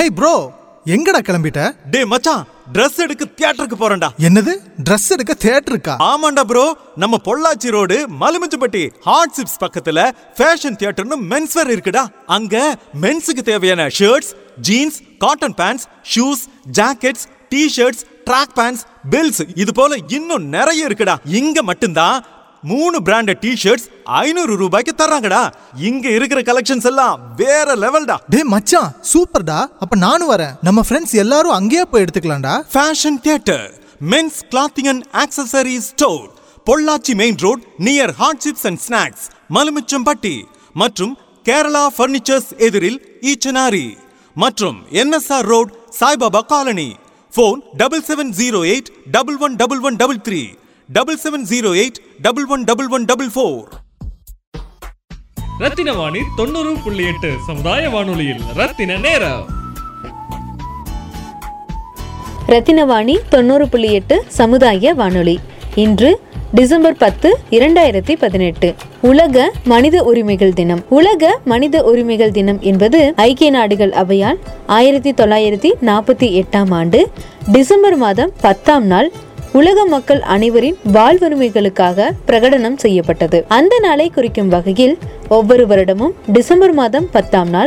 ஹே bro, எங்கடா கிளம்பிட்ட? டே மச்சான், Dress எடுக்க தியேட்டருக்கு போறேன்டா. என்னது? Dress எடுக்க தியேட்டருக்கா? ஆமாண்டா ப்ரோ, நம்ம Pollachi road Malumichampatti hot chips பக்கத்துல ஃபேஷன் தியேட்டர்னு மென்ஸ் வேர் இருக்குடா. அங்க மென்ஸுக்கு தேவையான shirts, jeans, cotton pants, shoes, jackets, tshirts, track pants, பில்ஸ், இது போல இன்னும் நிறைய இருக்குடா. இங்க மட்டும்தான் 3 பிராண்ட் டிஷர்ட்ஸ் 500 ரூபாய்க்கு தர்றாங்கடா. இங்க இருக்கிற கலெக்ஷன்ஸ் எல்லாம் வேற லெவல்டா. டேய் மச்சான், சூப்பர்டா. அப்ப நானும் வரேன். நம்ம ஃப்ரெண்ட்ஸ் எல்லாரும் அங்கேயே போய் எடுத்துக்கலாம்டா. Fashion theatre, men's clothing and accessory store, Pollachi main road, near hot chips and snacks, Malumichampatti, மற்றும் கேரளா பர்னிச்சர்ஸ் எதிரில் ஈச்சனாரி, மற்றும் NSR road, Saibaba colony. Phone 7708111133, 7708111144. Rathinavani 90.8 சமுதாய வானொலியில் ரத்தின நேரம். ரத்தினவாணி 90.8 சமுதாய வானொலி. இன்று December 10, 2018 உலக மனித உரிமைகள் தினம். உலக மனித உரிமைகள் தினம் என்பது ஐக்கிய நாடுகள் அவையால் 1948 December 10 உலக மக்கள் அனைவரின் வாழ்வுரிமைகளுக்காக பிரகடனம் செய்யப்பட்டது. அந்த நாளை குறிக்கும் வகையில் ஒவ்வொரு வருடமும் December 10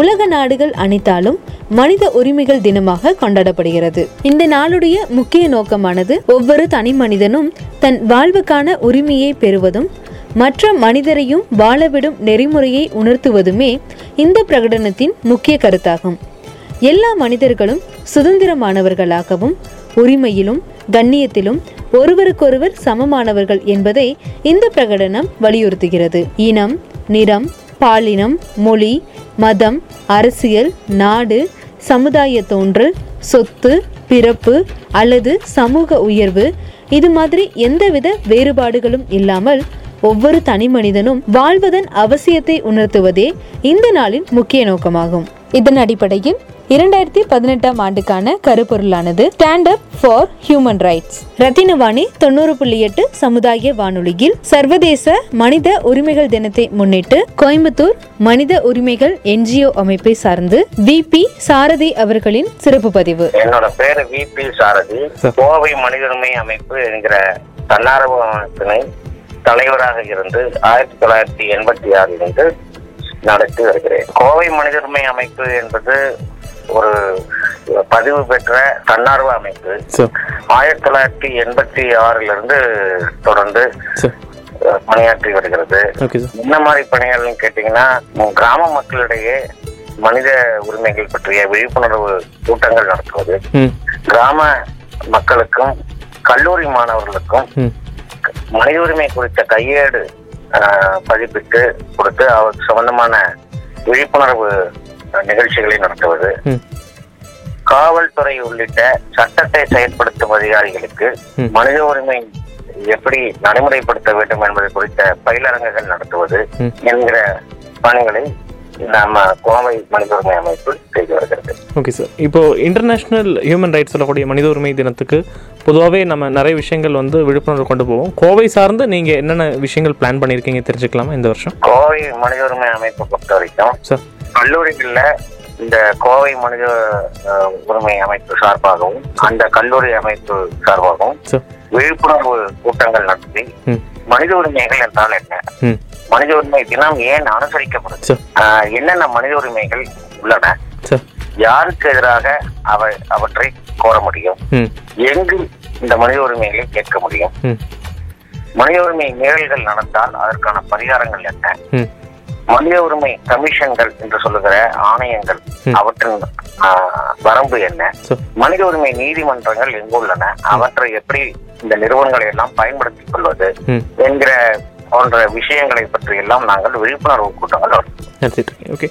உலக நாடுகள் அனைத்தாலும் மனித உரிமைகள் தினமாக கொண்டாடப்படுகிறது. இந்த நாளுடைய முக்கிய நோக்கமானது ஒவ்வொரு தனி மனிதனும் தன் வாழ்வுக்கான உரிமையை பெறுவதும் மற்ற மனிதரையும் வாழவிடும் நெறிமுறையை உணர்த்துவதுமே இந்த பிரகடனத்தின் முக்கிய கருத்தாகும். எல்லா மனிதர்களும் சுதந்திரமானவர்களாகவும் உரிமையிலும் கண்ணியத்திலும் ஒருவருக்கொருவர் சமமானவர்கள் என்பதை இந்த பிரகடனம் வலியுறுத்துகிறது. இனம், நிறம், பாலினம், மொழி, மதம், அரசியல், நாடு, சமுதாய தோன்றல், சொத்து, பிறப்பு அல்லது சமூக உயர்வு, இது மாதிரி எந்தவித வேறுபாடுகளும் இல்லாமல் ஒவ்வொரு தனி மனிதனும் வாழ்வதன் அவசியத்தை உணர்த்துவதே இந்த நாளின் முக்கிய நோக்கமாகும். இதன் அடிப்படையில் 2018 கருப்பொருளானது stand up for human rights. Rathinavani 90.8 சமுதாய வானொலியில் சர்வதேச மனித உரிமைகள் தினத்தை முன்னிட்டு கோயம்புத்தூர் மனித உரிமைகள் NGO அமைப்பை சார்ந்து விபி சாரதி அவர்களின் சிறப்பு பதிவு. என்னோட பேரு விபி சாரதி. கோவை மனித உரிமை அமைப்பு என்கிற தன்னார்வ அமைப்பினை தலைவராக இருந்து 1986 நடத்தி வருகிறேன். கோவை மனித உரிமை அமைப்பு என்பது ஒரு பதிவு பெற்ற தன்னார்வ அமைப்பு. 1986 தொடர்ந்து பணியாற்றி வருகிறது. என்ன மாதிரி பணிகள் கேட்டீங்கன்னா, கிராம மக்களிடையே மனித உரிமைகள் பற்றிய விழிப்புணர்வு கூட்டங்கள் நடத்துவது, கிராம மக்களுக்கும் கல்லூரி மாணவர்களுக்கும் மனித உரிமை குறித்த கையேடு பதிப்பிட்டு கொடுத்து அவருக்கு சம்பந்தமான விழிப்புணர்வு நிகழ்ச்சிகளை நடத்துவது, காவல்துறை உள்ளிட்ட சட்டத்தை செயல்படுத்தும் அதிகாரிகளுக்கு மனித உரிமை எப்படி நடைமுறைப்படுத்த வேண்டும் என்பது குறித்த பயிலரங்குகள் நடத்துவது என்கிற பணிகளை நாம கோவை மனித உரிமை அமைப்பு செய்து வருகிறது. ஓகே சார், இப்போ இன்டர்நேஷனல் ஹியூமன் ரைட்ஸ் சொல்லக்கூடிய மனித உரிமை தினத்துக்கு பொதுவாகவே நம்ம நிறைய விஷயங்கள் விழிப்புணர்வு கொண்டு போவோம். கோவை சார்ந்து நீங்க என்னென்ன விஷயங்கள் பிளான் பண்ணிருக்கீங்க தெரிஞ்சுக்கலாமா? இந்த வருஷம் கோவை மனித உரிமை அமைப்பை பொறுத்த வரைக்கும் கல்லூரிகள்ல இந்த கோவை மனித உரிமை அமைப்பு சார்பாகவும் அந்த கல்லூரி அமைப்பு சார்பாகவும் விழிப்புணர்வு கூட்டங்கள் நடத்தி மனித உரிமைகள் என்றால் என்ன, மனித உரிமை தினம் ஏன் அனுசரிக்கப்படுது, என்னென்ன மனித உரிமைகள் உள்ளன, யாருக்கு எதிராக அவற்றை கோர முடியும், எங்கு இந்த மனித உரிமைகளை கேட்க முடியும், மனித உரிமை மீறல்கள் நடந்தால் அதற்கான பரிகாரங்கள் என்ன, மனித உரிமை கமிஷன்கள் என்று சொல்லுகிற ஆணையங்கள் அவற்றின் வரம்பு என்ன, மனித உரிமை நீதிமன்றங்கள் எங்கு உள்ளன, அவற்றை எப்படி இந்த நிறுவனங்களை எல்லாம் பயன்படுத்திக் கொள்வது என்கிற போன்ற விஷயங்களை பற்றி எல்லாம் நாங்கள் விழிப்புணர்வு கூட்டங்கள்.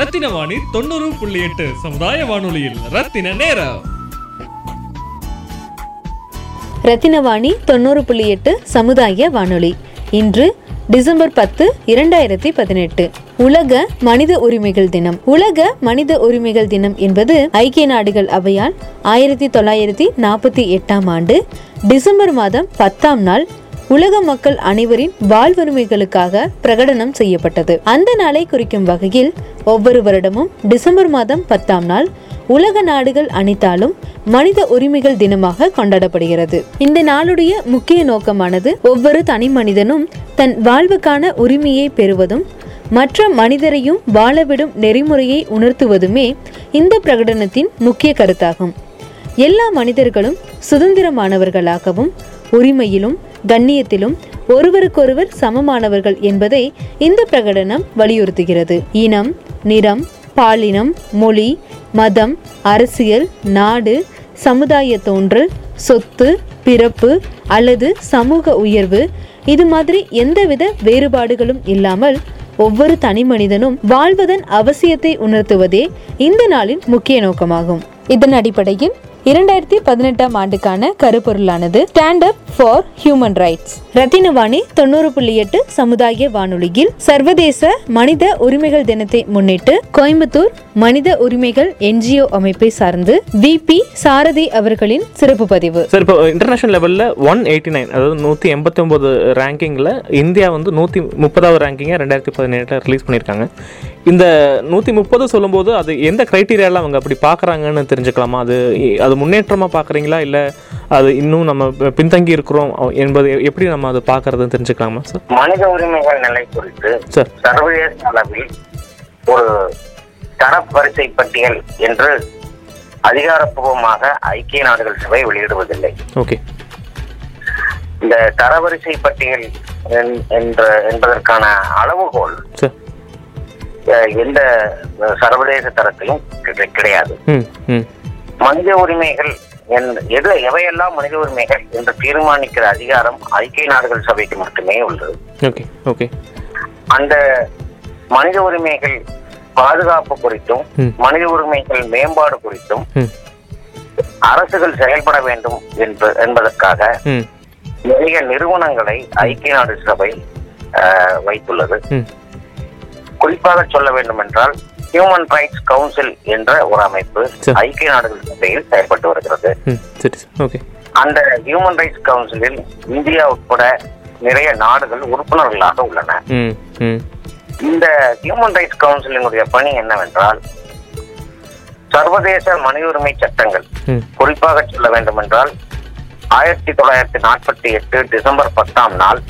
ரத்தினவாணி 90.8 சமுதாய வானொலியில் ரத்தின நேரம். ரத்தினவாணி 90.8 சமுதாய வானொலி. இன்று December 10, 2018 உலக மனித உரிமைகள் தினம். உலக மனித உரிமைகள் தினம் என்பது ஐக்கிய நாடுகள் அவையால் 1948 December 10 உலக மக்கள் அனைவரின் வாழ்வுரிமைகளுக்காக பிரகடனம் செய்யப்பட்டது. அந்த நாளை குறிக்கும் வகையில் ஒவ்வொரு வருடமும் டிசம்பர் மாதம் 10ஆம் நாள் உலக நாடுகள் அனைத்தாலும் மனித உரிமைகள் தினமாக கொண்டாடப்படுகிறது. இந்த நாளுடைய முக்கிய நோக்கமானது ஒவ்வொரு தனி மனிதனும் தன் வாழ்வுக்கான உரிமையை பெறுவதும் மற்ற மனிதரையும் வாழவிடும் நெறிமுறையை உணர்த்துவதுமே இந்த பிரகடனத்தின் முக்கிய கருத்தாகும். எல்லா மனிதர்களும் சுதந்திரமானவர்களாகவும் உரிமையிலும் கண்ணியத்திலும் ஒருவருக்கொருவர் சமமானவர்கள் என்பதை இந்த பிரகடனம் வலியுறுத்துகிறது. இனம், நிறம், பாலினம், மொழி, மதம், அரசியல், நாடு, சமுதாய தோன்றல், சொத்து, பிறப்பு அல்லது சமூக உயர்வு இது மாதிரி எந்தவித வேறுபாடுகளும் இல்லாமல் ஒவ்வொரு தனி மனிதனும் வாழ்வதன் அவசியத்தை உணர்த்துவதே இந்த நாளின் முக்கிய நோக்கமாகும். இதன் அடிப்படையில் 2018ஆம் ஆண்டுக்கான கருப்பொருளானது stand up for human rights. Rathinavani 90.8 சமுதாய வானொலியில் சர்வதேச மனித உரிமைகள் தினத்தை முன்னிட்டு கோயம்புத்தூர் மனித உரிமைகள் NGO அமைப்பை சார்ந்து விபி சாரதி அவர்களின் சிறப்பு பதிவு. இன்டர்நேஷனல் லெவல்ல 189 அதாவது 189 ரேங்கிங்ல இந்தியா வந்து 130வது ரேங்கிங்கை 2018 ரிலீஸ் பண்ணியிருக்காங்க. இந்த 130 சொல்லும்போது அது எந்த கிரைட்டீரியாவில் அவங்க அப்படி பார்க்குறாங்கன்னு தெரிஞ்சுக்கலாமா? அது முன்னேற்றமாக பார்க்குறீங்களா இல்லை அது இன்னும் நம்ம பின்தங்கி இருக்கிறோம் என்பது எப்படி நம்ம அதை பார்க்கறதுன்னு தெரிஞ்சுக்கலாமா சார்? மனித உரிமைகள் நிலை குறித்து சர்வதேச அளவில் ஒரு தரவரிசை பட்டியல் என்று அதிகாரப்பூர்வமாக ஐக்கிய நாடுகள் சபை வெளியிடுவதில்லை. ஓகே, இந்த தரவரிசை பட்டியல் என்பதற்கான அளவுகோல் எந்த சர்வதேச தரத்திலும் கிடையாது. மனித உரிமைகள் எவையெல்லாம் மனித உரிமைகள் என்று தீர்மானிக்கிற அதிகாரம் ஐக்கிய நாடுகள் சபைக்கு மட்டுமே உள்ளது. அந்த மனித உரிமைகள் பாதுகாப்பு குறித்தும் மனித உரிமைகள் மேம்பாடு குறித்தும் அரசுகள் செயல்பட வேண்டும் என்பதற்காக நிறைய நிறுவனங்களை ஐக்கிய நாடுகள் சபை வைத்துள்ளது. குறிப்பாக சொல்ல வேண்டும் என்றால் ஹியூமன் ரைட்ஸ் கவுன்சில் என்ற ஒரு அமைப்பு ஐக்கிய நாடுகள் சபையில் செயல்பட்டு வருகிறது. அந்த ஹியூமன் ரைட்ஸ் கவுன்சிலில் இந்தியா உட்பட நிறைய நாடுகள் உறுப்பினர்களாக உள்ளன. இந்த ஹியூமன் ரைட்ஸ் கவுன்சிலினுடைய பணி என்னவென்றால் சர்வதேச மனித உரிமை சட்டங்கள், குறிப்பாக சொல்ல வேண்டும் என்றால் 1948 டிசம்பர் 10ஆம் நாள்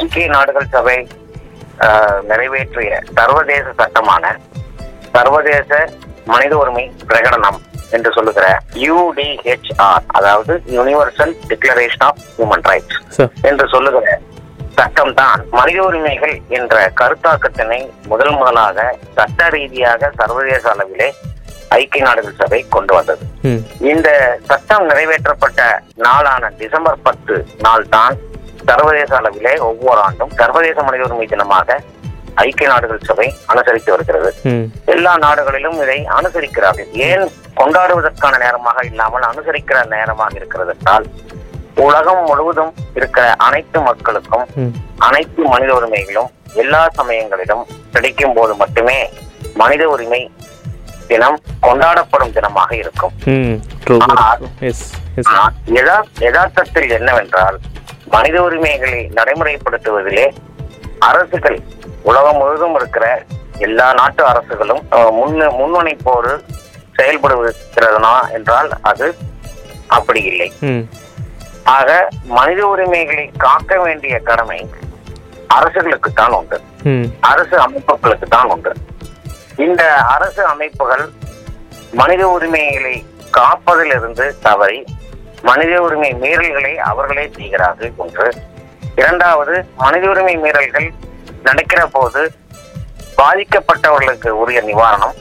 ஐக்கிய நாடுகள் சபை நிறைவேற்றிய சர்வதேச சட்டமான சர்வதேச மனித உரிமை பிரகடனம் என்று சொல்லுகிற UDHR, அதாவது universal declaration of human rights என்று சொல்லுகிற சட்டம் தான் மனித உரிமைகள் என்ற கருத்தாக்கத்தினை முதலாக சட்ட ரீதியாக சர்வதேச அளவிலே ஐக்கிய நாடுகள் சபை கொண்டு வந்தது. இந்த சட்டம் நிறைவேற்றப்பட்ட நாளான டிசம்பர் 10 நாள் தான் சர்வதேச அளவிலே ஒவ்வொரு ஆண்டும் சர்வதேச மனித உரிமை தினமாக ஐக்கிய நாடுகள் சபை அனுசரித்து வருகிறது. எல்லா நாடுகளிலும் இதை அனுசரிக்கிறார்கள். ஏன் கொண்டாடுவதற்கான நேரமாக இல்லாமல் அனுசரிக்கிற நேரமாக இருக்கிறது என்றால் உலகம் முழுவதும் இருக்கிற அனைத்து மக்களுக்கும் அனைத்து மனித உரிமைகளும் எல்லா சமயங்களிலும் கிடைக்கும் போது மட்டுமே மனித உரிமை தினம் கொண்டாடப்படும் தினமாக இருக்கும். யதார்த்தத்தில் என்னவென்றால் மனித உரிமைகளை நடைமுறைப்படுத்துவதிலே அரசுகள் உலகம் முழுவதும் இருக்கிற எல்லா நாட்டு அரசுகளும் முன்வனைப்போடு செயல்படுகிறதுனா என்றால் அது அப்படி இல்லை. ஆக மனித உரிமைகளை காக்க வேண்டிய கடமை அரசுகளுக்குத்தான் உண்டு, அரசு அமைப்புகளுக்கு தான் உண்டு. இந்த அரசு அமைப்புகள் மனித உரிமைகளை காப்பதிலிருந்து தவறி மனித உரிமை மீறல்களை அவர்களே செய்கிறார்கள் ஒன்று. இரண்டாவது, மனித உரிமை மீறல்கள் நடக்கிற போது பாதிக்கப்பட்டவர்களுக்கு உரிய நிவாரணம்,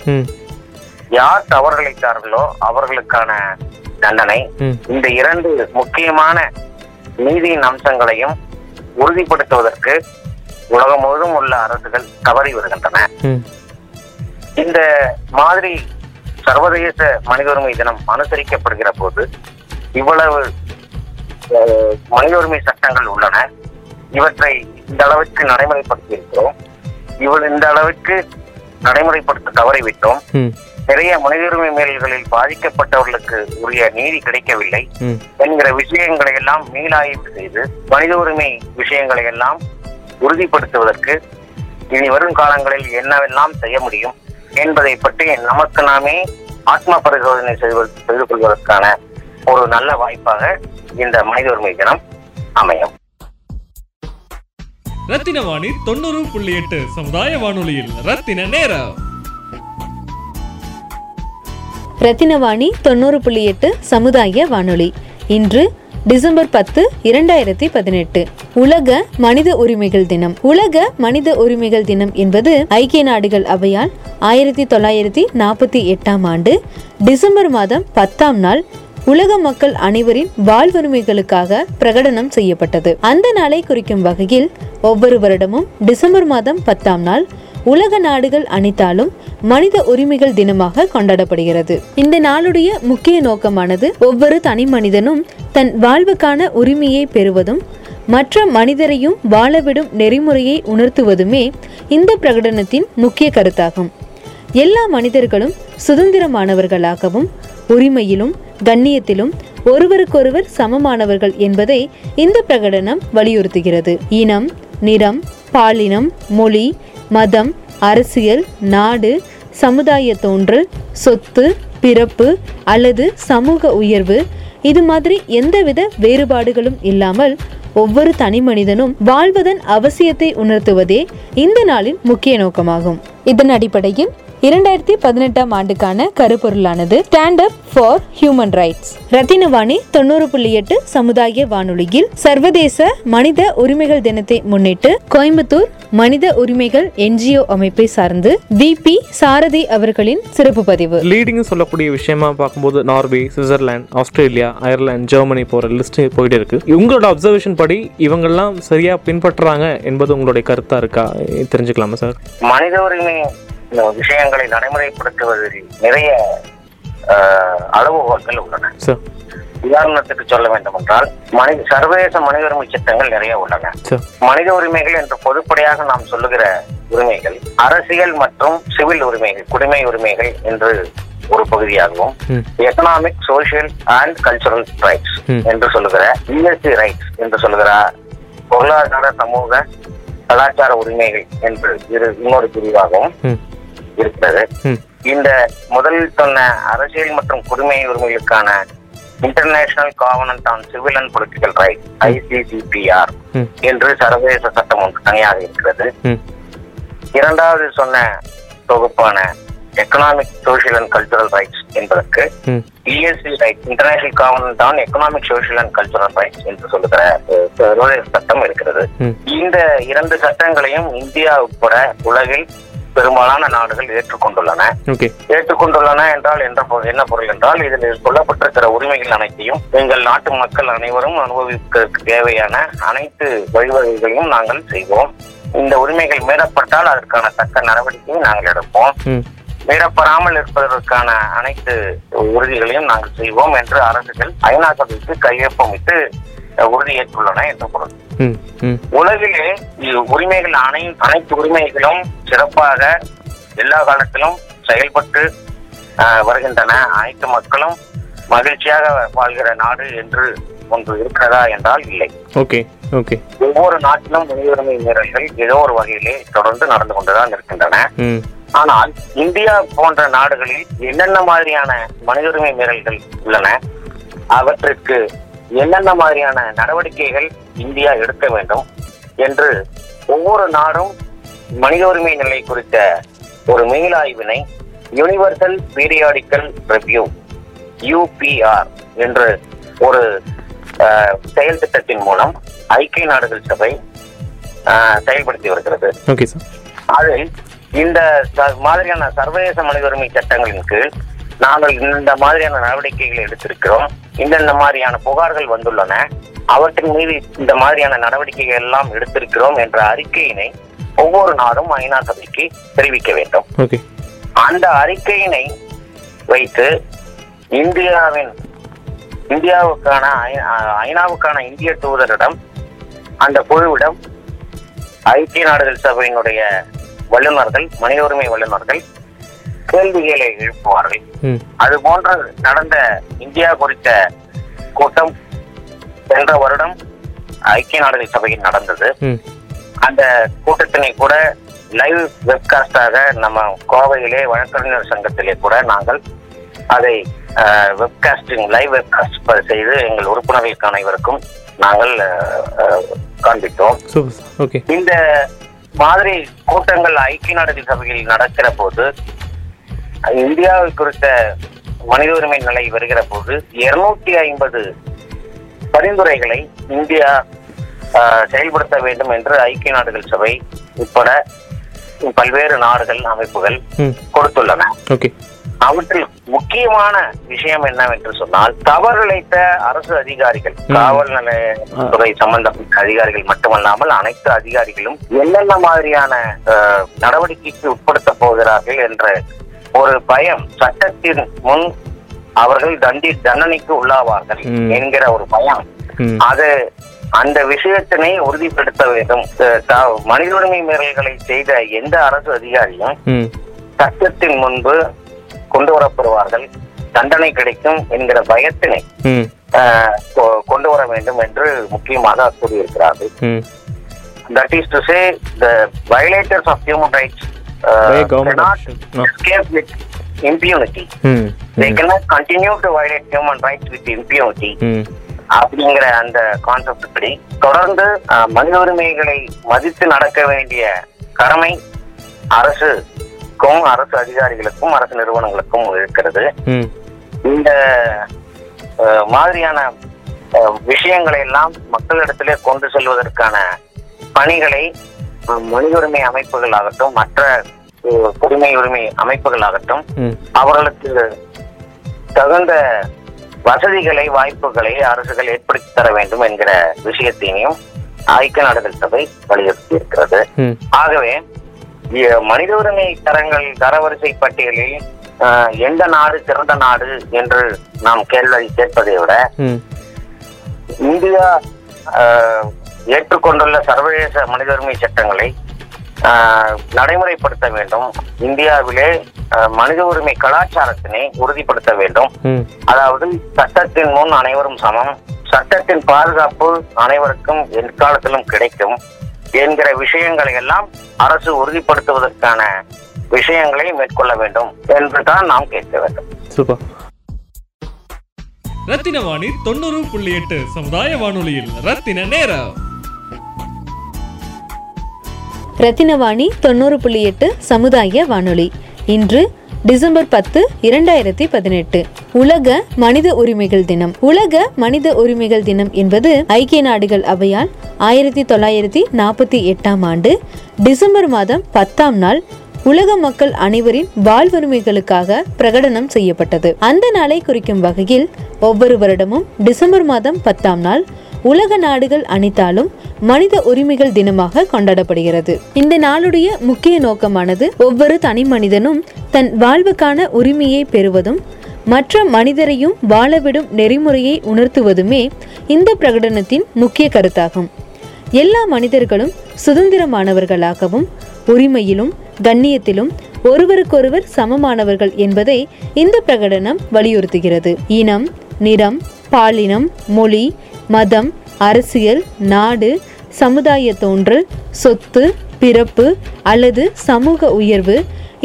யார் தவறுகளைத்தார்களோ அவர்களுக்கான தண்டனை, இந்த இரண்டு முக்கியமான நீதியின் அம்சங்களையும் உறுதிப்படுத்துவதற்கு உலகம் முழுவதும் உள்ள அரசுகள் தவறி வருகின்றன. இந்த மாதிரி சர்வதேச மனித உரிமை தினம் அனுசரிக்கப்படுகிற போது இவ்வளவு மனித உரிமை சட்டங்கள் உள்ளன, இவற்றை இந்த அளவுக்கு நடைமுறைப்படுத்தி இருக்கிறோம், இந்த அளவுக்கு நடைமுறைப்படுத்த தவறிவிட்டோம். நிறைய மனித உரிமை மீறல்களில் பாதிக்கப்பட்டவர்களுக்கு உரிய நீதி கிடைக்கவில்லை என்கிற விஷயங்களை எல்லாம் மீளாய்வு செய்து மனித உரிமை விஷயங்களை எல்லாம் உறுதிப்படுத்துவதற்கு இனி வரும் காலங்களில் என்னவெல்லாம் செய்ய முடியும் என்பதை பற்றி நமக்கு நாமே ஆத்ம பரிசோதனை செய்து கொள்வதற்கான ஒரு நல்ல வாய்ப்பாக இந்த மனித உரிமை தினம் அமையும். ரத்தினவாணி 90.8 சமுதாய வானொலியில் ரத்தின நேரம். ரத்தினவாணி 90.8 சமுதாய வானொலி. இன்று December 10, 2018 உலக மனித உரிமைகள் தினம். உலக மனித உரிமைகள் தினம் என்பது ஐக்கிய நாடுகள் அவையால் 1948 December 10 உலக மக்கள் அனைவரின் வாழ்வுரிமைகளுக்காக பிரகடனம் செய்யப்பட்டது. அந்த நாளை குறிக்கும் வகையில் ஒவ்வொரு வருடமும் December 10 உலக நாடுகள் அனைத்தாலும் மனித உரிமைகள் தினமாக கொண்டாடப்படுகிறது. இந்த நாளுடைய முக்கிய நோக்கமானது ஒவ்வொரு தனி மனிதனும் தன் வாழ்வுக்கான உரிமையை பெறுவதும் மற்ற மனிதரையும் வாழவிடும் நெறிமுறையை உணர்த்துவதுமே இந்த பிரகடனத்தின் முக்கிய கருத்தாகும். எல்லா மனிதர்களும் சுதந்திரமானவர்களாகவும் உரிமையிலும் கண்ணியத்திலும் ஒருவருக்கொருவர் சமமானவர்கள் என்பதை இந்த பிரகடனம் வலியுறுத்துகிறது. இனம், நிறம், பாலினம், மொழி, மதம், அரசியல், நாடு, சமுதாய தோன்றல், சொத்து, பிறப்பு அல்லது சமூக உயர்வு இது மாதிரி எந்தவித வேறுபாடுகளும் இல்லாமல் ஒவ்வொரு தனி மனிதனும் வாழ்வதன் அவசியத்தை உணர்த்துவதே இந்த நாளின் முக்கிய நோக்கமாகும். இதன் அடிப்படையில் 2018 கருப்பொருளானது stand up for human rights. Rathinavani 90.8 சமுதாய வானொலியில் சர்வதேச மனித உரிமைகள் தினத்தை முன்னிட்டு கோயம்புத்தூர் மனித உரிமைகள் NGO அமைப்பை சார்ந்து விபி சாரதி அவர்களின் சிறப்பு பதிவு. லீடிங் சொல்லக்கூடிய விஷயமா பார்க்கும்போது Norway, Switzerland, Australia, Ireland, Germany போற லிஸ்ட் போயிட்டு இருக்கு. உங்களோட அப்சர்வேஷன் படி இவங்கெல்லாம் சரியா பின்பற்றுறாங்க என்பது உங்களுடைய கருத்தா இருக்கா? தெரிஞ்சுக்கலாமா சார்? மனித உரிமை விஷயங்களை நடைமுறைப்படுத்துவதில் நிறைய அளவுகோல்கள் உள்ளன. உதாரணத்துக்கு சொல்ல வேண்டும் என்றால் சர்வதேச மனித உரிமை சட்டங்கள் நிறைய உள்ளன. மனித உரிமைகள் என்று பொதுப்படையாக நாம் சொல்லுகிற உரிமைகள் அரசியல் மற்றும் சிவில் உரிமைகள், குடிமை உரிமைகள் என்று ஒரு பகுதியாகவும் economic, social and cultural rights என்று சொல்லுகிற ஈஎஸ்சி ரைட் என்று சொல்லுகிற பொருளாதார, சமூக, கலாச்சார உரிமைகள் என்று இன்னொரு பிரிவாகவும் இருக்கிறது. இந்த முதல் சொன்ன அரசியல் மற்றும் குடிமை உரிமைகளுக்கான international covenant on civil and political right ICCPR என்று சர்வதேச சட்டம் ஒன்று தனியாக இருக்கிறது. இரண்டாவது சொன்ன தொகுப்பான economic, social and cultural rights என்பதற்கு ESC right, international covenant on economic, social and cultural rights என்று சொல்லுகிற சர்வதேச சட்டம் இருக்கிறது. இந்த இரண்டு சட்டங்களையும் இந்தியா உட்பட உலகில் பெரும்பாலான நாடுகள் ஏற்றுக்கொண்டுள்ளன. ஏற்றுக்கொண்டுள்ளன என்றால் என்ன பொருள் என்றால் இதில் சொல்லப்பட்டிருக்கிற உரிமைகள் அனைத்தையும் எங்கள் நாட்டு மக்கள் அனைவரும் அனுபவிப்பதற்கு தேவையான அனைத்து வழிவகைகளையும் நாங்கள் செய்வோம். இந்த உரிமைகள் மீறப்பட்டால் அதற்கான தக்க நடவடிக்கையை நாங்கள் எடுப்போம். மீறப்படாமல் இருப்பதற்கான அனைத்து உறுதிகளையும் நாங்கள் செய்வோம் என்று அரசுகள் ஐநா சபைக்கு கையொப்பமிட்டு உறுதியேற்றுள்ளன என்று பொருள். உலகிலே உரிமைகள் அனைத்து உரிமைகளும் சிறப்பாக எல்லா காலத்திலும் செயல்பட்டு வருகின்றன. அனைத்து மக்களும் மகிழ்ச்சியாக வாழ்கிற நாடு என்று ஒன்று இருக்கிறதா என்றால் இல்லை. ஒவ்வொரு நாட்டிலும் மனித உரிமை மீறல்கள் ஏதோ ஒரு வகையிலே தொடர்ந்து நடந்து கொண்டுதான் இருக்கின்றன. ஆனால் இந்தியா போன்ற நாடுகளில் என்னென்ன மாதிரியான மனித உரிமை மீறல்கள் உள்ளன, அவற்றிற்கு என்னென்ன மாதிரியான நடவடிக்கைகள் இந்தியா எடுக்க வேண்டும் என்று ஒவ்வொரு நாடும் மனித உரிமை நிலை குறித்த ஒரு மீளாய்வினை யூனிவர்சல் பீரியாடிக்கல் ரிவ்யூ UPR என்ற ஒரு செயல் திட்டத்தின் மூலம் ஐக்கிய நாடுகள் சபை செயல்படுத்தி வருகிறது. அதில் இந்த மாதிரியான சர்வதேச மனித உரிமை சட்டங்களின் கீழ் நாங்கள் இந்த மாதிரியான நடவடிக்கைகளை எடுத்திருக்கிறோம், இந்தந்த மாதிரியான புகார்கள் வந்துள்ளன, அவற்றின் மீது இந்த மாதிரியான நடவடிக்கைகள் எல்லாம் எடுத்திருக்கிறோம் என்ற அறிக்கையினை ஒவ்வொரு நாடும் ஐநா சபைக்கு தெரிவிக்க வேண்டும். அந்த அறிக்கையினை வைத்து ஐநாவுக்கான இந்திய தூதரிடம், அந்த குழுவிடம் ஐக்கிய நாடுகள் சபையினுடைய வல்லுநர்கள், மனித உரிமை வல்லுநர்கள் கேள்விகளை எழுப்புவார்கள். அது போன்ற நடந்த இந்தியா குறித்த கூட்டம் சென்ற வருடம் ஐக்கிய நாடுகள் சபையில் நடந்தது. அந்த கூட்டத்தினை கூட லைவ் வெப்காஸ்டாக நம்ம கோவையிலே வழக்கறிஞர் சங்கத்திலே கூட நாங்கள் அதை வெப்காஸ்டிங் லைவ் வெப்காஸ்ட் செய்து எங்கள் உறுப்பினர்களுக்கு அனைவருக்கும் நாங்கள் காண்பித்தோம். இந்த மாதிரி கூட்டங்கள் ஐக்கிய நாடுகள் சபையில் நடக்கிற போது இந்தியாவை குறித்த மனித உரிமை நிலை வருகிற போது 250 பரிந்துரைகளை இந்தியா செயல்படுத்த வேண்டும் என்று ஐக்கிய நாடுகள் சபை உட்பட பல்வேறு நாடுகள் அமைப்புகள் கொடுத்துள்ளன. அவற்றில் முக்கியமான விஷயம் என்னவென்று சொன்னால், தவறு இழைத்த அரசு அதிகாரிகள், காவல் நிலையத்துறை சம்பந்தப்பட்ட அதிகாரிகள் மட்டுமல்லாமல் அனைத்து அதிகாரிகளும் என்னென்ன மாதிரியான நடவடிக்கைக்கு உட்படுத்த போகிறார்கள் என்ற ஒரு பயம், சட்டத்தின் முன் அவர்கள் தண்டனைக்கு உள்ளாவார்கள் என்கிற ஒரு பயம், அது அந்த விஷயத்தினை உறுதிப்படுத்த வேண்டும். மனித உரிமை மீறல்களை செய்த எந்த அரசு அதிகாரியும் சட்டத்தின் முன்பு கொண்டு வரப்படுவார்கள், தண்டனை கிடைக்கும் என்கிற பயத்தினை கொண்டு வர வேண்டும் என்று முக்கியமாக கூறியிருக்கிறார்கள். That is to say, the violators of human rights cannot escape with impunity. They cannot continue to violate human rights with impunity. அப்படிங்கிற அந்த கான்செப்ட் படி தொடர்ந்து மனித உரிமைகளை மதித்து நடக்க வேண்டிய கடமை அரசுக்கும், அரசு அதிகாரிகளுக்கும், அரசு நிறுவனங்களுக்கும் இருக்கிறது. இந்த மாதிரியான விஷயங்களை எல்லாம் மக்களிடத்திலே கொண்டு செல்வதற்கான பணிகளை மனித உரிமை அமைப்புகள் ஆகட்டும், மற்ற குடிமை உரிமை அமைப்புகள் ஆகட்டும், அவர்களுக்கு தகுந்த வசதிகளை, வாய்ப்புகளை அரசுகள் ஏற்படுத்தி தர வேண்டும் என்கிற விஷயத்தையும் ஐக்கிய நாடுகள் சபை வலியுறுத்தி இருக்கிறது. ஆகவே மனித உரிமை தரவரிசை பட்டியலில் எந்த நாடு சிறந்த நாடு என்று நாம் கேள்வி கேட்பதை விட, இந்தியா ஏற்றுக்கொண்டுள்ள சர்வதேச மனித உரிமை சட்டங்களை நடைமுறைப்படுத்த வேண்டும், இந்தியாவிலே மனித உரிமை கலாச்சாரத்தினை உறுதிப்படுத்த வேண்டும். அதாவது சட்டத்தின் முன் அனைவரும் சமம், சட்டத்தின் பாதுகாப்பு அனைவருக்கும் எதிர்காலத்திலும் கிடைக்கும் என்கிற விஷயங்களை எல்லாம் அரசு உறுதிப்படுத்துவதற்கான விஷயங்களை மேற்கொள்ள வேண்டும் என்றுதான் நாம் கேட்க வேண்டும். சூப்பர். ரத்தினவாணி 90.8 சமுதாய வானொலியில் ரத்தின நேரம். ரத்தினவாணி 90.8 சமுதாய வானொலி. இன்று டிசம்பர் 10, 2018 உலக மனித உரிமைகள் தினம். உலக மனித உரிமைகள் தினம் என்பது ஐக்கிய நாடுகள் அவையால் 1948 டிசம்பர் மாதம் 10ஆம் நாள் உலக மக்கள் அனைவரின் வாழ்வுரிமைகளுக்காக பிரகடனம் செய்யப்பட்டது. அந்த நாளை குறிக்கும் வகையில் ஒவ்வொரு வருடமும் டிசம்பர் மாதம் 10ஆம் நாள் உலக நாடுகள் அனைத்தாலும் மனித உரிமைகள் தினமாக கொண்டாடப்படுகிறது. இந்த நாளுடைய முக்கிய நோக்கமானது ஒவ்வொரு தனி மனிதனும் தன் வாழ்வுக்கான உரிமையை பெறுவதும் மற்ற மனிதரையும் வாழவிடும் நெறிமுறையை உணர்த்துவதுமே இந்த பிரகடனத்தின் முக்கிய கருத்தாகும். எல்லா மனிதர்களும் சுதந்திரமானவர்களாகவும் உரிமையிலும் கண்ணியத்திலும் ஒருவருக்கொருவர் சமமானவர்கள் என்பதை இந்த பிரகடனம் வலியுறுத்துகிறது. இனம், நிறம், பாலினம், மொழி, மதம், அரசியல், நாடு, சமுதாய தோன்றல், சொத்து, பிறப்பு அல்லது சமூக உயர்வு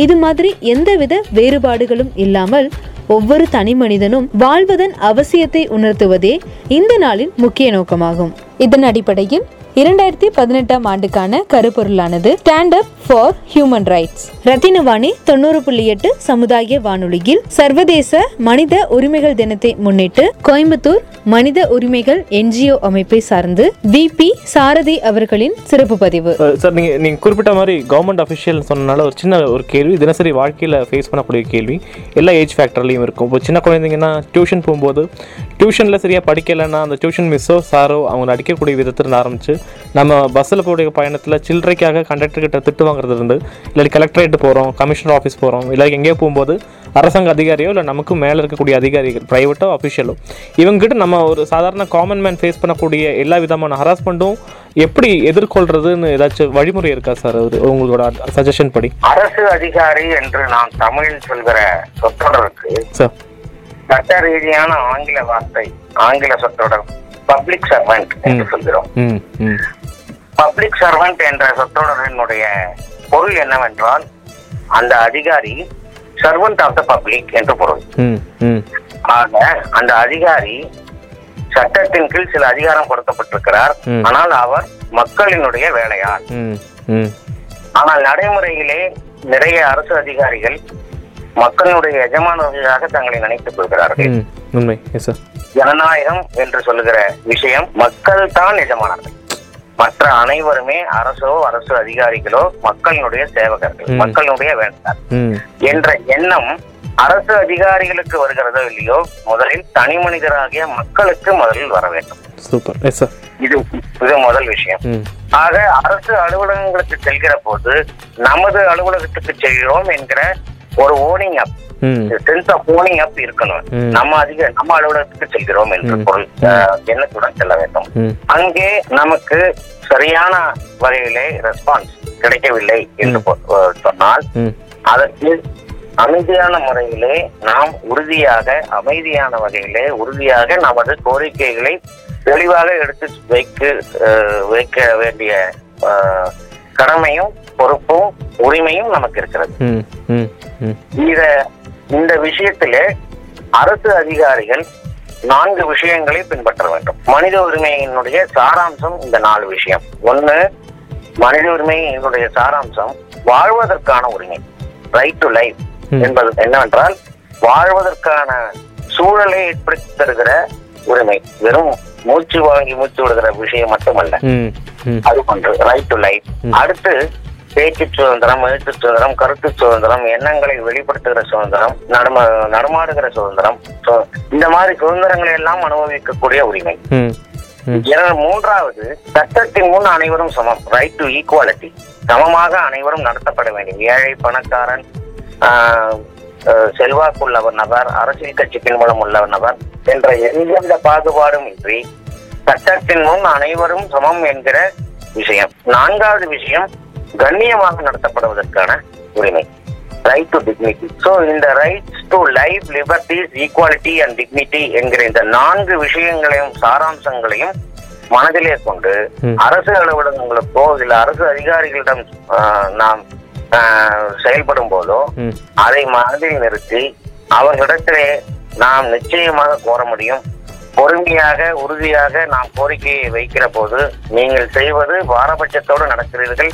இது மாதிரி எந்தவித வேறுபாடுகளும் இல்லாமல் ஒவ்வொரு தனி மனிதனும் வாழ்வதன் அவசியத்தை உணர்த்துவதே இந்த நாளின் முக்கிய நோக்கமாகும். இதன் அடிப்படையில் 2018ஆம் ஆண்டுக்கான கருப்பொருளானது stand up for human rights. Rathinavani 90.8 சமுதாய வானொலியில் சர்வதேச மனித உரிமைகள் தினத்தை முன்னிட்டு கோயம்புத்தூர் மனித உரிமைகள் NGO அமைப்பை சார்ந்து விபி சாரதி அவர்களின் சிறப்பு பதிவு. சார், நீங்க குறிப்பிட்ட மாதிரி கவர்மெண்ட் அஃபிஷியல் சொன்னனால ஒரு சின்ன ஒரு கேள்வி, தினசரி வாழ்க்கையில் ஃபேஸ் பண்ணக்கூடிய கேள்வி, எல்லா ஏஜ் ஃபேக்டர்லையும் இருக்கும். இப்போ சின்ன குழந்தைங்கன்னா டியூஷன் போகும்போது டியூஷனில் சரியாக படிக்கலைன்னா அந்த டியூஷன் மிஸ்ஸோ சாரோ அவங்களை அடிக்கக்கூடிய விதத்தில் ஆரம்பிச்சு நம்ம பஸ்ஸில் போகிற பயணத்தில் சில்லறைக்காக கண்டக்டர்கிட்ட திட்டு வாங்குறது இருந்து, இல்லை கலெக்டரேட் போகிறோம், கமிஷனர் ஆஃபீஸ் போகிறோம், இல்லை எங்கேயோ போகும்போது அரசாங்க அதிகாரியோ இல்லை நமக்கு மேலே இருக்கக்கூடிய அதிகாரிகள், ப்ரைவேட்டோ அஃபிஷியலோ, இவங்ககிட்ட நம்ம ஒரு சாதாரண காமன் மேன் ஃபேஸ் பண்ணக்கூடிய எல்லா விதமான ஹராஸ்மெண்ட்டும் எப்படி எதிர்கொள்றதுன்னு ஏதாச்சும் வழிமுறை இருக்கா சார் உங்களோட சஜஷன் படி? அரசு அதிகாரி என்று நான் தமிழில் சொல்கிற சொற்றொடருக்கு சட்ட ரீதியான ஆங்கில வார்த்தை, ஆங்கில சொற்றொடர் பப்ளிக் சர்வெண்ட் என்று சொல்கிறோம். பப்ளிக் சர்வெண்ட் என்ற சொற்றொடரினுடைய பொருள் என்னவென்றால், அந்த அதிகாரி சர்வெண்ட் ஆஃப் த பப்ளிக் என்று பொருள். ஆக அந்த அதிகாரி சட்டத்தின் கீழ் சில அதிகாரம் கொடுக்கப்பட்டிருக்கிறார், ஆனால் அவர் மக்களினுடைய வேலையார். ஆனால் நடைமுறையிலே நிறைய அரசு அதிகாரிகள் மக்களுடைய எஜமானர்களாக தங்களை நினைத்துக் கொள்கிறார்கள். ஜனநாயகம் என்று சொல்லுகிற விஷயம் மக்கள் தான் எஜமானர்கள், மற்ற அனைவருமே அரசோ அரசு அதிகாரிகளோ மக்களுடைய சேவகர்கள், மக்களுடைய வேண்டார் என்ற எண்ணம் அரசு அதிகாரிகளுக்கு வருகிறதோ இல்லையோ, முதலில் தனி மனிதராகிய மக்களுக்கு முதலில் வர வேண்டும். இது முதல் விஷயம். ஆக அரசு அலுவலகங்களுக்கு செல்கிற போது நமது அலுவலகத்துக்கு செல்கிறோம் என்கிற ஒரு owning up, sense of owning up இருக்கணும். நம்ம அலுவலகத்துக்கு செல்கிறோம் என்ற பொருள் எண்ணத்துடன் செல்ல வேண்டும். அங்கே நமக்கு சரியான வகையிலே ரெஸ்பான்ஸ் கிடைக்கவில்லை என்று சொன்னால், அதற்கு அமைதியான முறையிலே நாம் உறுதியாக, அமைதியான வகையிலே உறுதியாக நமது கோரிக்கைகளை தெளிவாக எடுத்து வைக்க வேண்டிய கடமையும் பொறுப்பும் உரிமையும் நமக்கு இருக்கிறது. இந்த விஷயத்திலே அரசு அதிகாரிகள் 4 விஷயங்களை பின்பற்ற வேண்டும். மனித உரிமையினுடைய சாராம்சம் இந்த 4 விஷயம். 1, மனித உரிமையினுடைய சாராம்சம் வாழ்வதற்கான உரிமை, ரைட் டு லைஃப் என்பது என்னவென்றால் வாழ்வதற்கான சூழலை ஏற்படுத்தி தருகிற உரிமை. வெறும் மூச்சு வாங்கி மூச்சு விடுகிற விஷயம் மட்டுமல்ல, அது ஒன்று, ரைட் டு லைஃப். அடுத்து பேச்சு சுதந்திரம், எழுத்து சுதந்திரம், கருத்து சுதந்திரம், எண்ணங்களை வெளிப்படுத்துகிற சுதந்திரம், நடமாடுகிற சுதந்திரம், இந்த மாதிரி சுதந்திரங்களை எல்லாம் அனுபவிக்கக்கூடிய உரிமை. 3வது, சட்டத்தின் முன் அனைவரும் சமம், ரைட் டு ஈக்குவாலிட்டி, சமமாக அனைவரும் நடத்தப்பட வேண்டும். ஏழை, பணக்காரன், செல்வாக்குள்ளவர் நபர், அரசியல் கட்சி பின்புலம் உள்ள நபர் என்ற எந்தெந்த பாகுபாடும் இன்றி சட்டத்தின் முன் அனைவரும் சமம் என்கிற விஷயம். 4வது விஷயம், கண்ணியமாக நடத்தப்படுவதற்கான உரிமை, ரைட் டு டிக்னிட்டி. சோ இந்த rights to life, liberties, equality and dignity என்கிற இந்த 4 விஷயங்களையும் சாராம்சங்களையும் மனதிலே கொண்டு அரசு அலுவலகங்களுக்கோ இல்ல அரசு அதிகாரிகளிடம் நாம் செயல்படும் போதோ அதை மனதில் நிறுத்தி அவர்களிடத்திலே நாம் நிச்சயமாக கோர முடியும், பொறுமையாக உறுதியாக நாம் கோரிக்கையை வைக்கிற போது நீங்கள் செய்வது பாரபட்சத்தோடு நடக்கிறீர்கள்,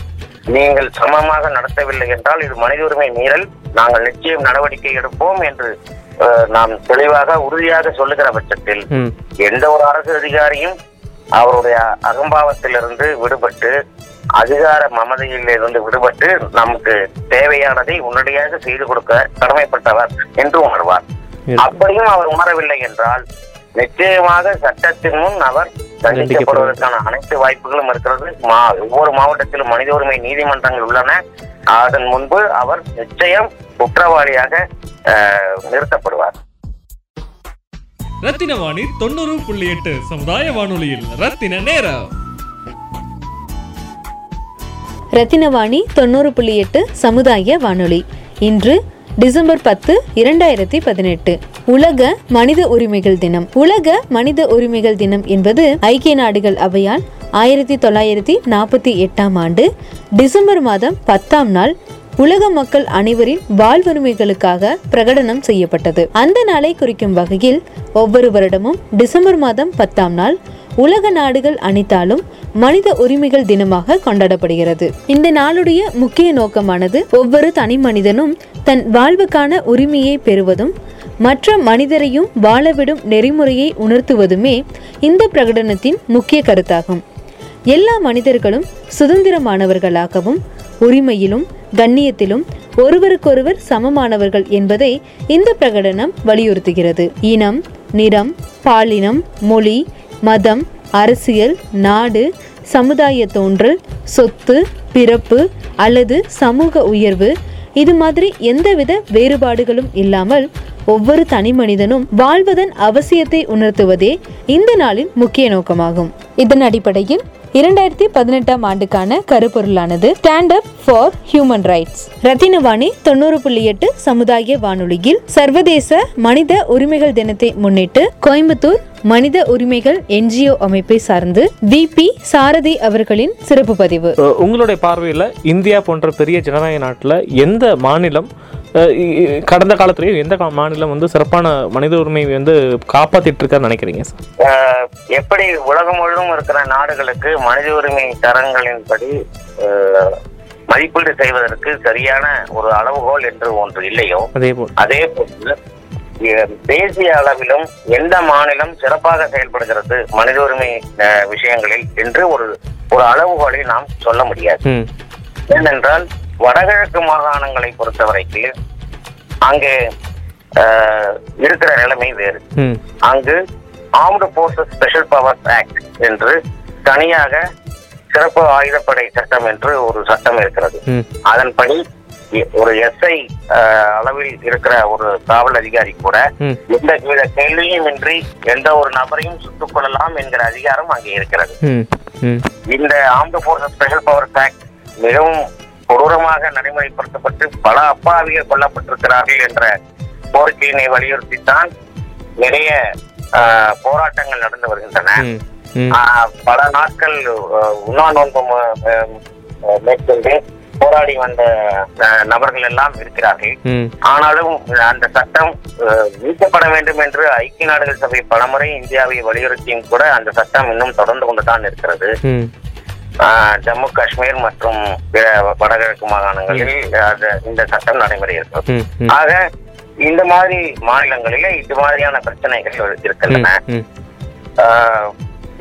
நீங்கள் சமமாக நடத்தவில்லை என்றால் இது மனித உரிமை மீறல், நாங்கள் நிச்சயம் நடவடிக்கை எடுப்போம் என்று நாம் தெளிவாக உறுதியாக சொல்லுகிற பட்சத்தில் எந்த ஒரு அரசு அதிகாரியும் அவருடைய அகம்பாவத்திலிருந்து விடுபட்டு, அதிகார மமதையில் இருந்து விடுபட்டு நமக்கு தேவையானதை உடனடியாக செய்து கொடுக்க கடமைப்பட்டவர் என்று உணர்வார். அப்படியும் அவர் உணரவில்லை என்றால் நிச்சயமாக சட்டத்தின் முன் அவர் தண்டிக்கப்படுவதற்கான அனைத்து வாய்ப்புகளும் இருக்கிறது. ஒவ்வொரு மாவட்டத்திலும் மனித உரிமை நீதிமன்றங்கள் உள்ளன, அதன் முன்பு அவர் நிச்சயம் குற்றவாளியாக நிறுத்தப்படுவார். ரத்தினவாணி 90.8 சமுதாய வானொலியில் ரத்தின நேரம். ரத்தினவாணி 90.8 சமுதாய வானொலி. இன்று December 10, 2018 உலக மனித உரிமைகள் தினம். உலக மனித உரிமைகள் தினம் என்பது ஐக்கிய நாடுகள் அவையால் 1948 December 10 உலக மக்கள் அனைவரின் வாழ்வுரிமைகளுக்காக பிரகடனம் செய்யப்பட்டது. அந்த நாளை குறிக்கும் வகையில் ஒவ்வொரு வருடமும் December 10 உலக நாடுகள் அனைத்தாலும் மனித உரிமைகள் தினமாக கொண்டாடப்படுகிறது. இந்த நாளுடைய முக்கிய நோக்கமானது ஒவ்வொரு தனி மனிதனும் தன் வாழ்வுக்கான உரிமையை பெறுவதும் மற்ற மனிதரையும் வாழவிடும் நெறிமுறையை உணர்த்துவதுமே இந்த பிரகடனத்தின் முக்கிய கருத்தாகும். எல்லா மனிதர்களும் சுதந்திரமானவர்களாகவும் உரிமையிலும் கண்ணியத்திலும் ஒருவருக்கொருவர் சமமானவர்கள் என்பதை இந்த பிரகடனம் வலியுறுத்துகிறது. இனம், நிறம், பாலினம், மொழி, மதம், அரசியல், நாடு, சமுதாய தோன்றல், சொத்து, பிறப்பு அல்லது சமூக உயர்வு இது மாதிரி எந்தவித வேறுபாடுகளும் இல்லாமல் ஒவ்வொரு தனி மனிதனும் வாழ்வதன் அவசியத்தை உணர்த்துவதே இந்த நாளின் முக்கிய நோக்கமாகும். இதன் அடிப்படையில் 2018ஆம் ஆண்டுக்கான கருப்பொருளானது stand up for human rights. Rathinavani 90.8 சமுதாய வானொலியில் சர்வதேச மனித உரிமைகள் தினத்தை முன்னிட்டு கோயம்புத்தூர் மனித உரிமைகள் NGO அமைப்பை சார்ந்து விபி சாரதி அவர்களின் சிறப்பு பதிவு. உங்களுடைய பார்வையில் இந்தியா போன்ற பெரிய ஜனநாயக நாட்டில் எந்த மாநிலம் கடந்த காலத்திலேயே எந்த மாநிலம் வந்து சிறப்பான மனித உரிமை வந்து காப்பாத்திட்டு இருக்கான்னு நினைக்கிறீங்க சார்? எப்படி உலகம் முழுவதும் இருக்கிற நாடுகளுக்கு மனித உரிமை தரங்களின்படி மதிப்பீடு செய்வதற்கு சரியான ஒரு அளவுகோல் என்று ஒன்று இல்லையோ, அதே போல தேசிய அளவிலும் எந்த மாநிலம் சிறப்பாக செயல்படுகிறது மனித உரிமை விஷயங்களில் என்று ஒரு அளவுகோலை நாம் சொல்ல முடியாது. ஏனென்றால் வடகிழக்கு மாகாணங்களை பொறுத்தவரைக்கு அங்கே இருக்கிற நிலைமை வேறு. அங்கு armed forces special powers act என்று தனியாக சிறப்பு ஆயுதப்படை சட்டம் என்று ஒரு சட்டம் இருக்கிறது. அதன்படி ஒரு எஸ்ஐ அளவில் இருக்கிற ஒரு காவல் அதிகாரி கூட எந்த வித கேள்வியும் இன்றி எந்த ஒரு நபரையும் சுட்டுக் கொள்ளலாம் என்கிற அதிகாரம் அங்கே இருக்கிறது. இந்த armed forces special powers act மிகவும் கொடூரமாக நடைமுறைப்படுத்தப்பட்டு பல அப்பாவிகள் கொல்லப்பட்டிருக்கிறார்கள் என்ற கோரிக்கையினை வலியுறுத்தித்தான் நிறைய போராட்டங்கள் நடந்து வருகின்றன. பல நாட்கள் உண்ணா நோன்பு மேற்கொண்டு போராடி வந்த நபர்கள் எல்லாம் இருக்கிறார்கள். ஆனாலும் அந்த சட்டம் நீக்கப்பட வேண்டும் என்று ஐக்கிய நாடுகள் சபை பலமுறை இந்தியாவை வலியுறுத்தியும் கூட அந்த சட்டம் இன்னும் தொடர்ந்து கொண்டுதான் இருக்கிறது. ஜம்மு காஷ்மீர் மற்றும் வடகிழக்கு மாகாணங்களில் இந்த சட்டம் நடைமுறை இருக்கிறது. ஆக இந்த மாதிரி மாநிலங்களில இது மாதிரியான பிரச்சனைகள் இருக்கின்றன.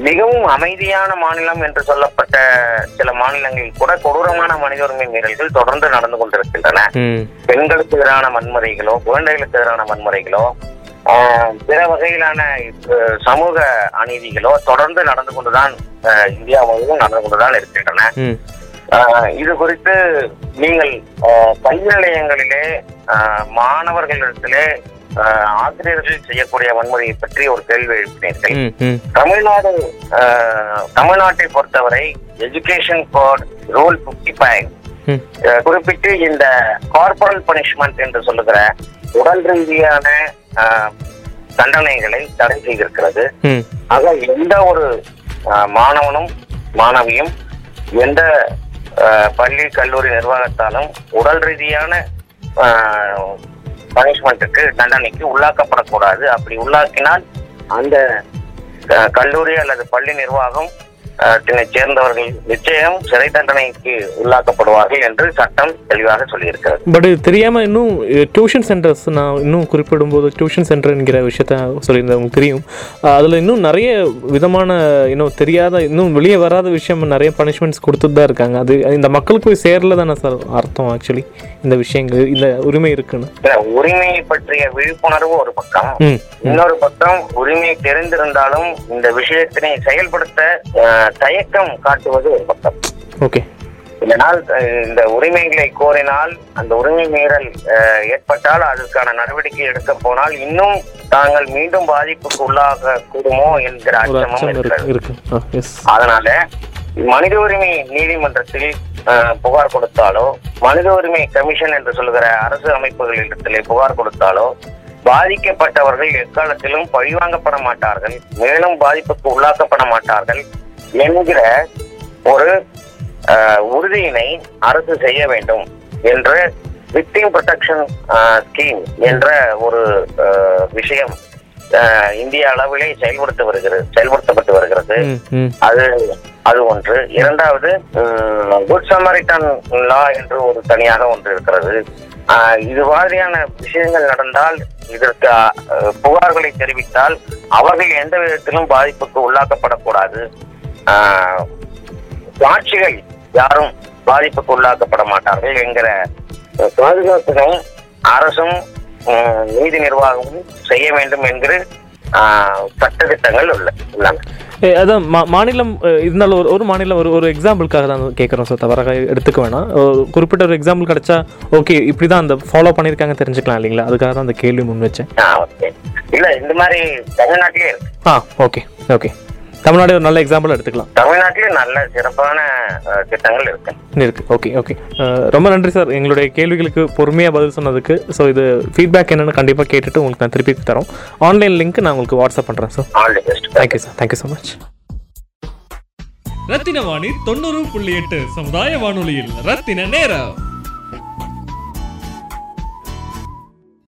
மிகவும் அமைதியான மாநிலம் என்று சொல்லப்பட்ட சில மாநிலங்களில் கூட கொடூரமான மனித உரிமை மீறல்கள் தொடர்ந்து நடந்து கொண்டிருக்கின்றன. பெண்களுக்கு எதிரான வன்முறைகளோ, குழந்தைகளுக்கு எதிரான வன்முறைகளோ, பிற வகையிலான சமூக அநீதிகளோ தொடர்ந்து நடந்து கொண்டுதான் இந்தியா முழுவதும் நடந்து கொண்டுதான் இருக்கின்றன. இது குறித்து நீங்கள் கல்வி நிலையங்களிலே மாணவர்களிடத்திலே ஆசிரியர்கள் செய்யக்கூடிய வன்முறையை பற்றி ஒரு கேள்வி எழுப்பினீர்கள். தமிழ்நாட்டை பொறுத்தவரை எஜுகேஷன் கோட் ரூல் 55 குறிப்பிட்டு இந்த கார்பரல் பனிஷ்மெண்ட் என்று சொல்லுகிற உடல் ரீதியான தண்டனைகளை தடை செய்திருக்கிறது. ஆக எந்த ஒரு மாணவனும் மாணவியும் எந்த பள்ளி கல்லூரி நிர்வாகத்தாலும் உடல் ரீதியான பனிஷ்மெண்ட்டுக்கு தண்டனைக்கு உள்ளாக்கப்படக்கூடாது. அப்படி உள்ளாக்கினால் அந்த கல்லூரி அல்லது பள்ளி நிர்வாகம் சேர்ந்தவர்கள் நிச்சயம் சிறை தண்டனைக்கு உள்ளாக்கப்படுவார்கள் என்று சட்டம் தெளிவாக சொல்லியிருக்கிறது. பட் இது தெரியாம இன்னும் டியூஷன் சென்டர்ஸ், நான் இன்னும் குறிப்பிடும் போது டியூஷன் சென்டர் என்கிற விஷயத்த சொல்லியிருந்தேன், உங்களுக்கு தெரியும். அதில் இன்னும் நிறைய விதமான இன்னும் தெரியாத இன்னும் வெளியே வராத விஷயம் நிறைய பனிஷ்மெண்ட்ஸ் கொடுத்துட்டு தான் இருக்காங்க. அது இந்த மக்களுக்கு போய் சேரல தானே சார் அர்த்தம்? ஆக்சுவலி இந்த விஷயங்கள் இந்த உரிமை இருக்குன்னு உரிமையை பற்றிய விழிப்புணர்வு ஒரு பக்கம், இன்னொரு பக்கம் உரிமையை தெரிந்திருந்தாலும் இந்த விஷயத்தினை செயல்படுத்த தயக்கம் காட்டுவது ஒரு பக்கம். ஓகே, இதனால் இந்த உரிமைகளை கோரினால் அந்த உரிமை மீறல் ஏற்பட்டால் அதற்கான நடவடிக்கை எடுக்க போனால் இன்னும் தாங்கள் மீண்டும் பாதிப்புக்கு உள்ளாக கூடுமோ என்கிற அச்சமும் இருக்கிறது. அதனால மனித உரிமை நீதிமன்றத்தில் புகார் கொடுத்தாலோ, மனித உரிமை கமிஷன் என்று சொல்லுகிற அரசு அமைப்புகளிடத்திலே புகார் கொடுத்தாலோ பாதிக்கப்பட்டவர்கள் எக்காலத்திலும் பழிவாங்கப்பட மாட்டார்கள், மேலும் பாதிப்புக்கு உள்ளாக்கப்பட மாட்டார்கள் என்கிற ஒரு உறுதியினை அரசு செய்ய வேண்டும் என்ற விக்டிம் ப்ரோடெக்ஷன் ஸ்கீம் என்ற ஒரு விஷயம் இந்திய அளவிலே செயல்படுத்தப்பட்டு வருகிறது. அது ஒன்று. இரண்டாவது, குட் சாமாரிடன் லா என்று ஒரு தனியாக ஒன்று இருக்கிறது. இது மாதிரியான விஷயங்கள் நடந்தால், இதற்கு புகார்களை தெரிவித்தால் அவர்கள் எந்த விதத்திலும் பாதிப்புக்கு உள்ளாக்கப்படக்கூடாது, சாட்சிகள் யாரும் பாதிப்புக்கு உள்ளாக்கப்பட மாட்டார்கள் என்கிற பாதுகாப்பினை அரசும் நீதி நிர்வாகமும் செய்ய வேண்டும் என்கிற சட்டத்திட்டங்கள் உள்ளன. அதான் மாநிலம் இருந்தாலும் ஒரு மாநிலம் ஒரு எக்ஸாம்பிளுக்காக தான் கேட்குறோம் சார், தவறாக எடுத்துக்க வேணாம். குறிப்பிட்ட ஒரு எக்ஸாம்பிள் கிடைச்சா ஓகே, இப்படிதான் அந்த ஃபாலோ பண்ணியிருக்காங்க தெரிஞ்சுக்கலாம் இல்லைங்களா? அதுக்காக தான் அந்த கேள்வி முன் வச்சேன். இல்லை, இந்த மாதிரி தமிழ்நாட்டிலே இருக்கு. ஓகே ஓகே தமிழ்நாடு ஒரு நல்ல எக்ஸாம்பிள் எடுத்துக்கலாம். தமிழ்நாட்டிலே நல்ல சிறப்பான திட்டங்கள் இருக்கு. ஓகே ஓகே, ரொம்ப நன்றி சார் எங்களுடைய கேள்விகளுக்கு பொறுமையாக பதில் சொன்னதுக்கு. ஸோ இது ஃபீட்பேக் என்னென்னு கண்டிப்பாக கேட்டுட்டு உங்களுக்கு நான் திருப்பி தரோம். ஆன்லைன் லிங்க் நான் உங்களுக்கு வாட்ஸ்அப் பண்ணுறேன் sir. All the best. Thank you sir, thank you so much. Rathinavani 90.8 சமுதாய வானொலியில் ரத்தின நேரம்.